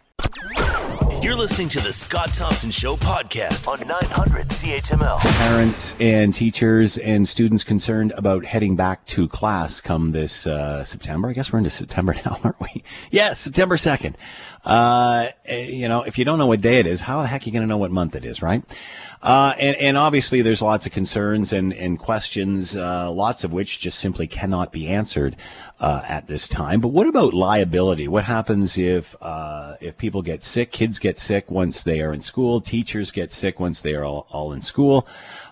You're listening to the Scott Thompson Show podcast on nine hundred C H M L. Parents and teachers and students concerned about heading back to class come this uh, September. I guess we're into September now, aren't we? Yes, September second. Uh, you know, if you don't know what day it is, how the heck are you going to know what month it is, right? Uh, and, and obviously there's lots of concerns and, and questions, uh, lots of which just simply cannot be answered uh, at this time. But what about liability? What happens if uh, if people get sick, kids get sick once they are in school, teachers get sick once they are all, all in school?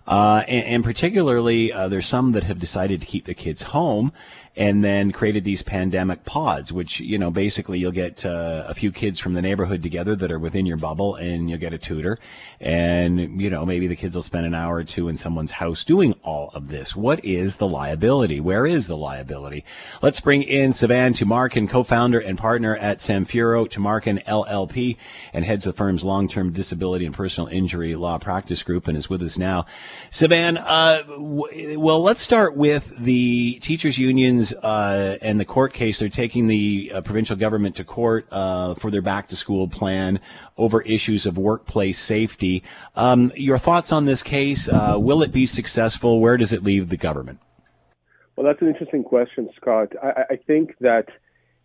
Uh, and, and particularly, uh, there's some that have decided to keep the kids home and then created these pandemic pods, which, you know, basically you'll get uh, a few kids from the neighborhood together that are within your bubble, and you'll get a tutor. And, you know, maybe the kids will spend an hour or two in someone's house doing all of this. What is the liability? Where is the liability? Let's bring in Savan Tumarkin, co-founder and partner at Samfiru Tumarkin L L P, and heads the firm's long-term disability and personal injury law practice group, and is with us now. Savan, uh, w- well, let's start with the teachers' unions Uh, and the court case. They're taking the uh, provincial government to court uh, for their back-to-school plan over issues of workplace safety. Um, your thoughts on this case? Uh, will it be successful? Where does it leave the government? Well, that's an interesting question, Scott. I, I think that,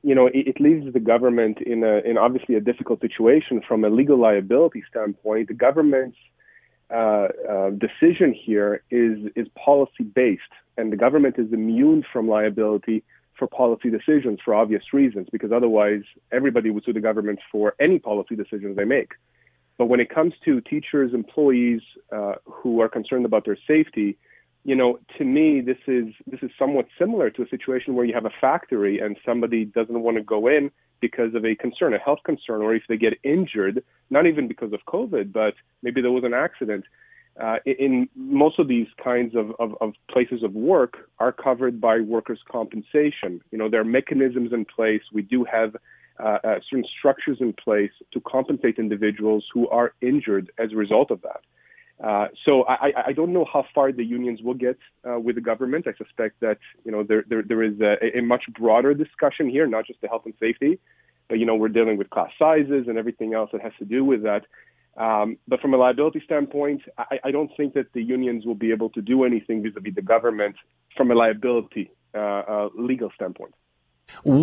you know, it, it leaves the government in, a, in obviously a difficult situation from a legal liability standpoint. The government's Uh, uh, decision here is is policy-based, and the government is immune from liability for policy decisions for obvious reasons, because otherwise everybody would sue the government for any policy decisions they make. But when it comes to teachers, employees uh, who are concerned about their safety, you know, to me, this is this is somewhat similar to a situation where you have a factory and somebody doesn't want to go in because of a concern, a health concern, or if they get injured, not even because of COVID, but maybe there was an accident. Uh, in most of these kinds of, of, of places of work are covered by workers' compensation. You know, there are mechanisms in place. We do have uh, uh, certain structures in place to compensate individuals who are injured as a result of that. Uh, so I, I don't know how far the unions will get uh, with the government. I suspect that, you know, there there, there is a, a much broader discussion here, not just the health and safety, but, you know, we're dealing with class sizes and everything else that has to do with that. Um, but from a liability standpoint, I, I don't think that the unions will be able to do anything vis-a-vis the government from a liability uh, uh, legal standpoint.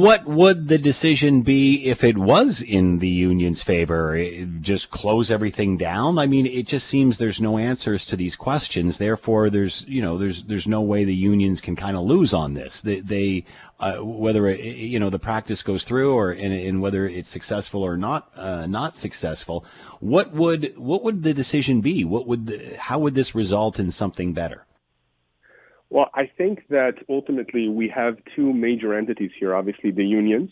What would the decision be if it was in the union's favor? It just close everything down? I mean, it just seems there's no answers to these questions. Therefore, there's, you know, there's there's no way the unions can kind of lose on this. They, they uh, whether it, you know, the practice goes through, or and, and whether it's successful or not, uh, not successful. What would what would the decision be? What would the, how would this result in something better? Well, I think that ultimately we have two major entities here, obviously the unions.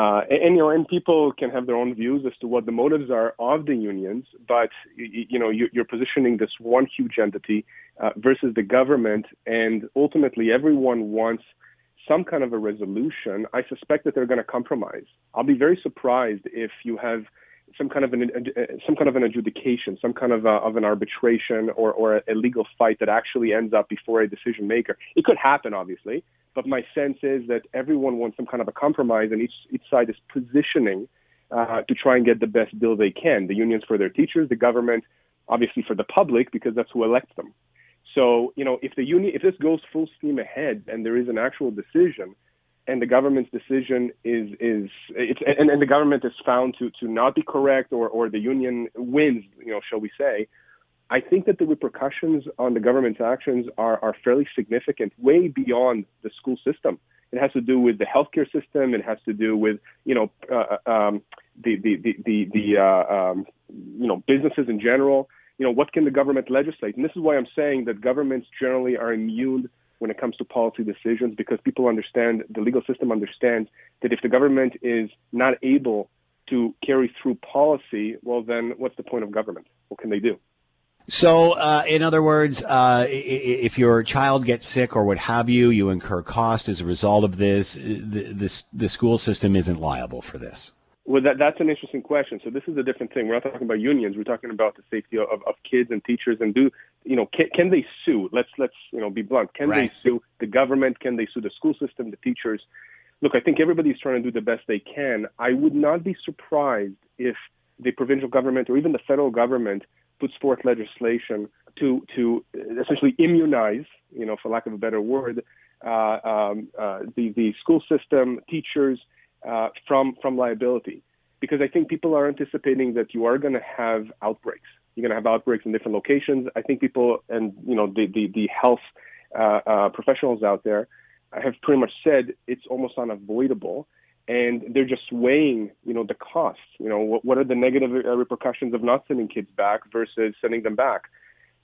Uh, and, and, you know, and people can have their own views as to what the motives are of the unions, but, you, you know, you, you're positioning this one huge entity uh, versus the government, and ultimately everyone wants some kind of a resolution. I suspect that they're going to compromise. I'll be very surprised if you have some kind of an some kind of an adjudication, some kind of a, of an arbitration or, or a legal fight that actually ends up before a decision maker. It could happen, obviously, but my sense is that everyone wants some kind of a compromise, and each each side is positioning uh, to try and get the best deal they can. The unions for their teachers, the government, obviously for the public, because that's who elects them. So, you know, if the union, if this goes full steam ahead and there is an actual decision, and the government's decision is is it's, and, and the government is found to, to not be correct, or, or the union wins, you know, shall we say, I think that the repercussions on the government's actions are, are fairly significant, way beyond the school system. It has to do with the healthcare system. It has to do with, you know, uh, um, the the the the, the uh, um, you know, businesses in general. You know, what can the government legislate? And this is why I'm saying that governments generally are immune when it comes to policy decisions, because people understand, the legal system understands, that if the government is not able to carry through policy, well, then what's the point of government? What can they do? So, uh, in other words, uh, if your child gets sick or what have you, you incur cost as a result of this. The, this, the school system isn't liable for this. Well, that, that's an interesting question. So this is a different thing. We're not talking about unions. We're talking about the safety of, of kids and teachers. And do you know? Can, can they sue? Let's let's you know be blunt. Can right. they sue the government? Can they sue the school system, the teachers? Look, I think everybody's trying to do the best they can. I would not be surprised if the provincial government or even the federal government puts forth legislation to to essentially immunize, you know, for lack of a better word, uh, um, uh, the the school system, teachers. Uh, from from liability, because I think people are anticipating that you are going to have outbreaks. You're going to have outbreaks in different locations. I think people and you know the the, the health uh, uh, professionals out there have pretty much said it's almost unavoidable, and they're just weighing you know the costs. You know what, what are the negative repercussions of not sending kids back versus sending them back?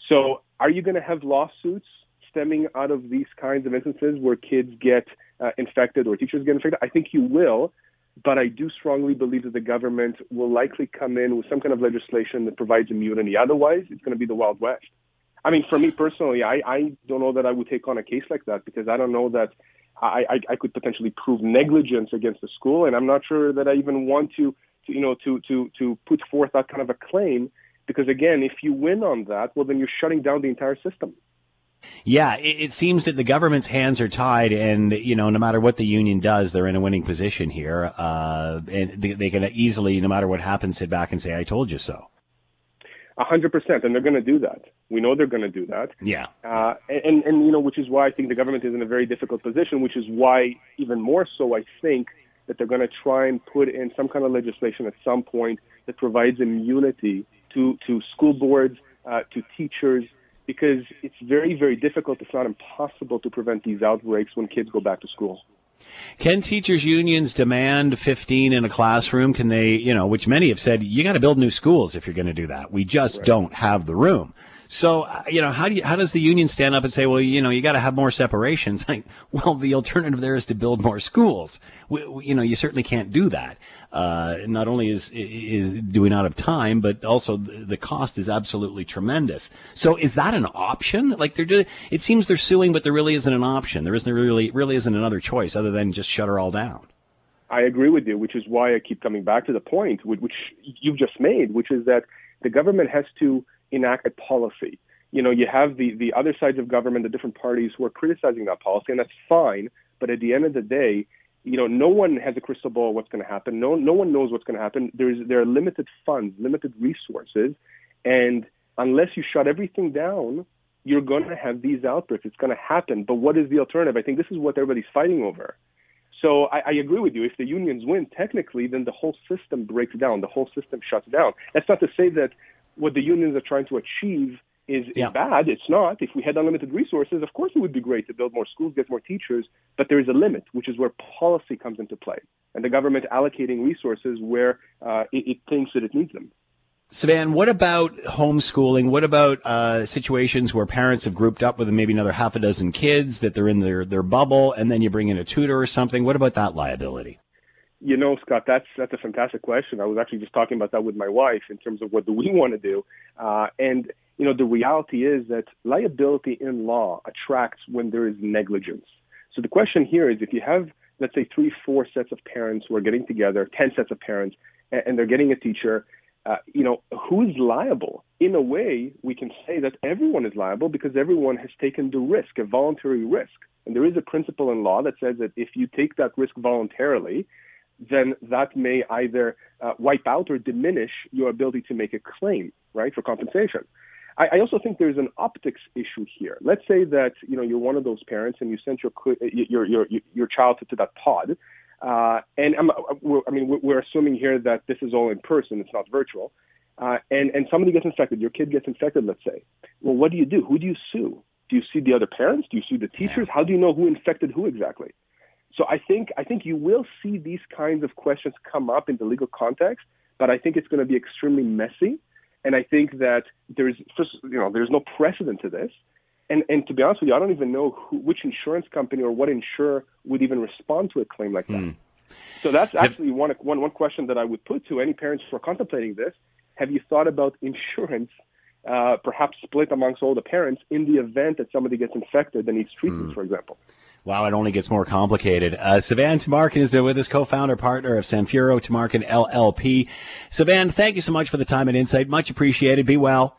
So are you going to have lawsuits stemming out of these kinds of instances where kids get uh, infected or teachers get infected? I think you will, but I do strongly believe that the government will likely come in with some kind of legislation that provides immunity. Otherwise, it's going to be the Wild West. I mean, for me personally, I, I don't know that I would take on a case like that, because I don't know that I, I, I could potentially prove negligence against the school, and I'm not sure that I even want to, to you know, to, to, to put forth that kind of a claim, because again, if you win on that, well, then you're shutting down the entire system. Yeah, it seems that the government's hands are tied, and you know, no matter what the union does, they're in a winning position here, uh, and they, they can easily, no matter what happens, sit back and say, "I told you so." A hundred percent, and they're going to do that. We know they're going to do that. Yeah, uh, and and you know, which is why I think the government is in a very difficult position. Which is why, even more so, I think that they're going to try and put in some kind of legislation at some point that provides immunity to to school boards, uh, to teachers. Because it's very, very difficult, if not impossible, to prevent these outbreaks when kids go back to school. Can teachers' unions demand fifteen in a classroom? Can they, you know, which many have said, you got to build new schools if you're going to do that. We just right. don't have the room. So, you know, how do you, how does the union stand up and say, well, you know, you got to have more separations? Like, well, the alternative there is to build more schools. We, we, you know, you certainly can't do that. Uh, not only is, is do we not have time, but also the, the cost is absolutely tremendous. So is that an option? Like they're doing, it seems they're suing, but there really isn't an option. There isn't really really isn't another choice other than just shut her all down. I agree with you, which is why I keep coming back to the point which you've just made, which is that the government has to enact a policy. You know, you have the, the other sides of government, the different parties who are criticizing that policy, and that's fine. But at the end of the day, you know, no one has a crystal ball of what's going to happen. No, no one knows what's going to happen. There's, there are limited funds, limited resources. And unless you shut everything down, you're going to have these outbreaks. It's going to happen. But what is the alternative? I think this is what everybody's fighting over. So I, I agree with you. If the unions win, technically, then the whole system breaks down. The whole system shuts down. That's not to say that what the unions are trying to achieve is, yeah. is bad. It's not. If we had unlimited resources, of course it would be great to build more schools, get more teachers, but there is a limit, which is where policy comes into play, and the government allocating resources where uh, it, it thinks that it needs them. Savan, what about homeschooling? What about uh, situations where parents have grouped up with maybe another half a dozen kids, that they're in their, their bubble, and then you bring in a tutor or something? What about that liability? You know, Scott, that's that's a fantastic question. I was actually just talking about that with my wife in terms of what do we want to do. Uh, and, you know, the reality is that liability in law attracts when there is negligence. So the question here is, if you have, let's say, three, four sets of parents who are getting together, ten sets of parents, and, and they're getting a teacher, uh, you know, who's liable? In a way, we can say that everyone is liable because everyone has taken the risk, a voluntary risk. And there is a principle in law that says that if you take that risk voluntarily, then that may either uh, wipe out or diminish your ability to make a claim, right, for compensation. I, I also think there's an optics issue here. Let's say that, you know, you're one of those parents and you sent your your your, your child to, to that pod. Uh, and I'm, we're, I mean, we're, we're assuming here that this is all in person. It's not virtual. Uh, and, and somebody gets infected, your kid gets infected, let's say. Well, what do you do? Who do you sue? Do you sue the other parents? Do you sue the teachers? How do you know who infected who exactly? So I think I think you will see these kinds of questions come up in the legal context, but I think it's going to be extremely messy. And I think that there's first, you know, there's no precedent to this. And and to be honest with you, I don't even know who, which insurance company or what insurer would even respond to a claim like that. Mm. So that's actually one, one, one question that I would put to any parents who are contemplating this. Have you thought about insurance, uh, perhaps split amongst all the parents in the event that somebody gets infected and needs treatment, mm. for example? Wow, it only gets more complicated. Uh, Savan Tumarkin has been with us, co-founder, partner of Samfiru Tumarkin L L P. Savan, thank you so much for the time and insight. Much appreciated. Be well.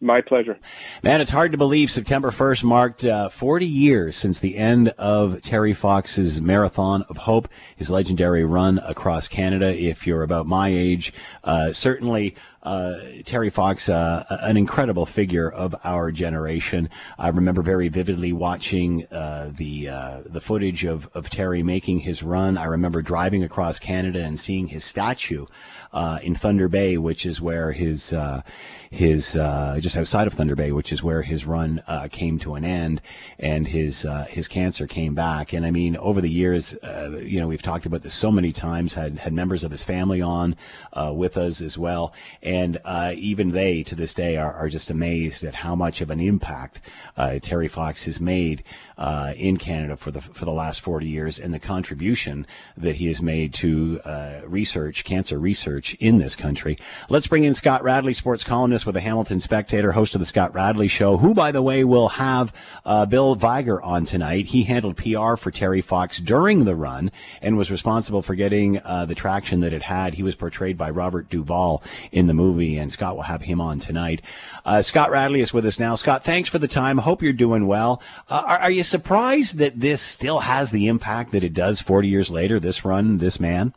My pleasure. Man, it's hard to believe September first marked uh, forty years since the end of Terry Fox's Marathon of Hope, his legendary run across Canada. If you're about my age, uh, certainly uh, Terry Fox, uh, an incredible figure of our generation. I remember very vividly watching uh, the uh, the footage of, of Terry making his run. I remember driving across Canada and seeing his statue uh, in Thunder Bay, which is where his uh, his uh, just outside of Thunder Bay, which is where his run uh, came to an end, and his uh, his cancer came back. And I mean, over the years, uh, you know, we've talked about this so many times. Had had members of his family on uh, with us as well, and uh, even they to this day are, are just amazed at how much of an impact uh, Terry Fox has made uh, in Canada for the for the last forty years, and the contribution that he has made to uh, research, cancer research in this country. Let's bring in Scott Radley, sports columnist with the Hamilton Spectator, host of the Scott Radley Show, who, by the way, will have uh, Bill Vigars on tonight. He handled P R for Terry Fox during the run and was responsible for getting uh, the traction that it had. He was portrayed by Robert Duvall in the movie, and Scott will have him on tonight. Uh, Scott Radley is with us now. Scott, thanks for the time. Hope you're doing well. Uh, are, are you surprised that this still has the impact that it does forty years later, this run, this man?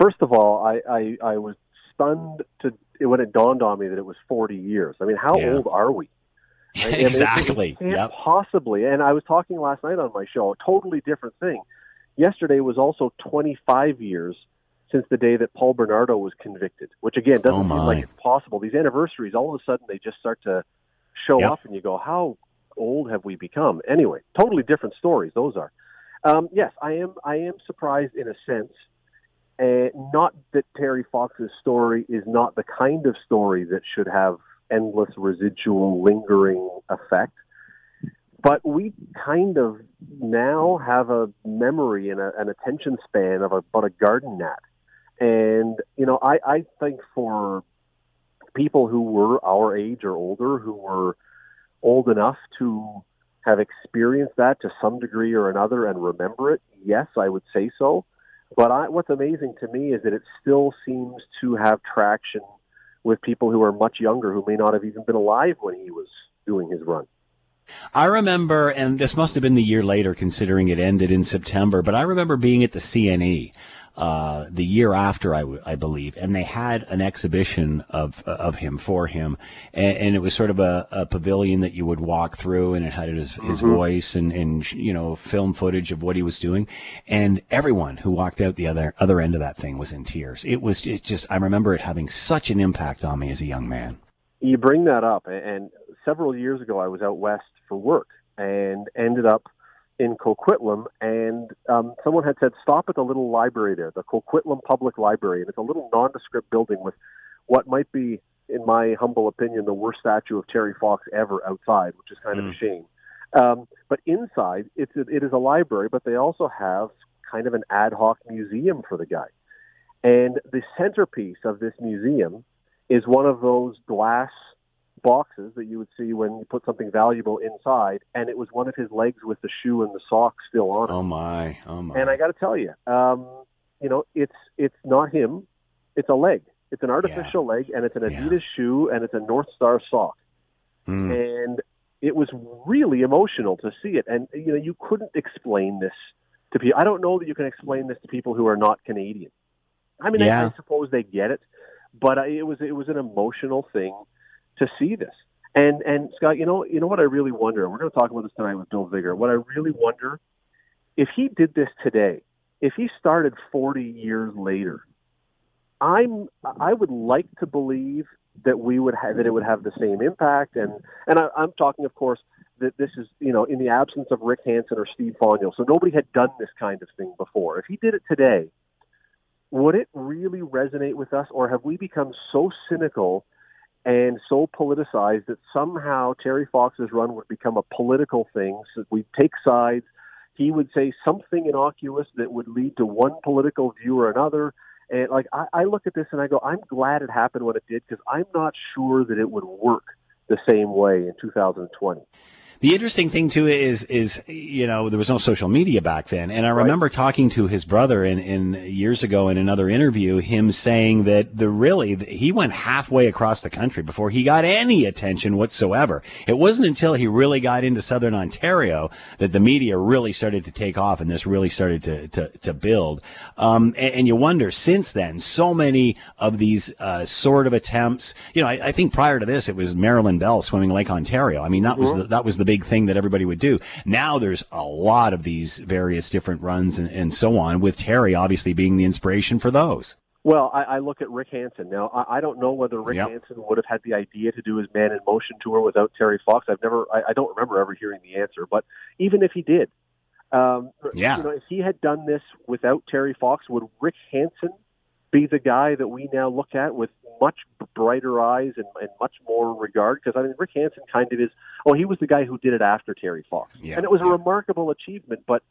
First of all, I, I, I was stunned to when it dawned on me that it was forty years. I mean, how yeah. old are we? Right? Exactly. I mean, it, it can't yep. possibly. And I was talking last night on my show, a totally different thing. Yesterday was also twenty-five years since the day that Paul Bernardo was convicted, which, again, doesn't oh seem like it's possible. These anniversaries, all of a sudden, they just start to show yep. up, and you go, how old have we become? Anyway, totally different stories, those are. Um, yes, I am, I am surprised in a sense. Uh, not that Terry Fox's story is not the kind of story that should have endless residual lingering effect, but we kind of now have a memory and a, an attention span of a, about a garden gnat. And, you know, I, I think for people who were our age or older, who were old enough to have experienced that to some degree or another and remember it, yes, I would say so. But I, what's amazing to me is that it still seems to have traction with people who are much younger, who may not have even been alive when he was doing his run. I remember, and this must have been the year later, considering it ended in September, but I remember being at the C N E uh, the year after, I, w- I believe, and they had an exhibition of of him for him, and, and it was sort of a, a pavilion that you would walk through, and it had his, his mm-hmm. voice and, and, you know, film footage of what he was doing, and everyone who walked out the other other end of that thing was in tears. It was it just, I remember it having such an impact on me as a young man. You bring that up, and several years ago, I was out west for work and ended up in Coquitlam, and um, someone had said, stop at the little library there, the Coquitlam Public Library, and it's a little nondescript building with what might be, in my humble opinion, the worst statue of Terry Fox ever outside, which is kind mm. of a shame. Um, but inside, it's, it is a library, but they also have kind of an ad hoc museum for the guy. And the centerpiece of this museum is one of those glass boxes that you would see when you put something valuable inside, and it was one of his legs with the shoe and the sock still on it. Oh my, oh my. And I got to tell you, um, you know, it's it's not him, it's a leg. It's an artificial yeah. leg, and it's an Adidas yeah. shoe, and it's a North Star sock. Mm. And it was really emotional to see it. And, you know, you couldn't explain this to people. I don't know that you can explain this to people who are not Canadian. I mean, yeah. I, I suppose they get it, but I, it was it was an emotional thing to see this. And, and Scott, you know, you know what I really wonder, and we're going to talk about this tonight with Bill Vigars, what I really wonder, if he did this today, if he started forty years later, I'm I would like to believe that we would have that it would have the same impact, and and I, I'm talking, of course, that this is, you know, in the absence of Rick Hansen or Steve Fonyo, so nobody had done this kind of thing before. If he did it today, would it really resonate with us, or have we become so cynical and so politicized that somehow Terry Fox's run would become a political thing? So we take sides. He would say something innocuous that would lead to one political view or another. And like I, I look at this and I go, I'm glad it happened when it did, because I'm not sure that it would work the same way in two thousand twenty. The interesting thing, too, is, is you know, there was no social media back then. And I remember right. talking to his brother in, in years ago in another interview, him saying that the really he went halfway across the country before he got any attention whatsoever. It wasn't until he really got into southern Ontario that the media really started to take off and this really started to, to, to build. Um, and, and you wonder, since then, so many of these uh, sort of attempts, you know, I, I think prior to this, it was Marilyn Bell swimming Lake Ontario. I mean, that mm-hmm. was the, that was the big thing that everybody would do. Now there's a lot of these various different runs and, and so on, with Terry obviously being the inspiration for those. Well, I, I look at Rick Hansen. Now, I, I don't know whether Rick yep. Hansen would have had the idea to do his Man in Motion tour without Terry Fox. I've never, I, I don't remember ever hearing the answer, but even if he did, um, yeah. you know, if he had done this without Terry Fox, would Rick Hansen be the guy that we now look at with much brighter eyes and, and much more regard? Because, I mean, Rick Hansen kind of is, oh, he was the guy who did it after Terry Fox. Yeah. And it was a remarkable achievement. But,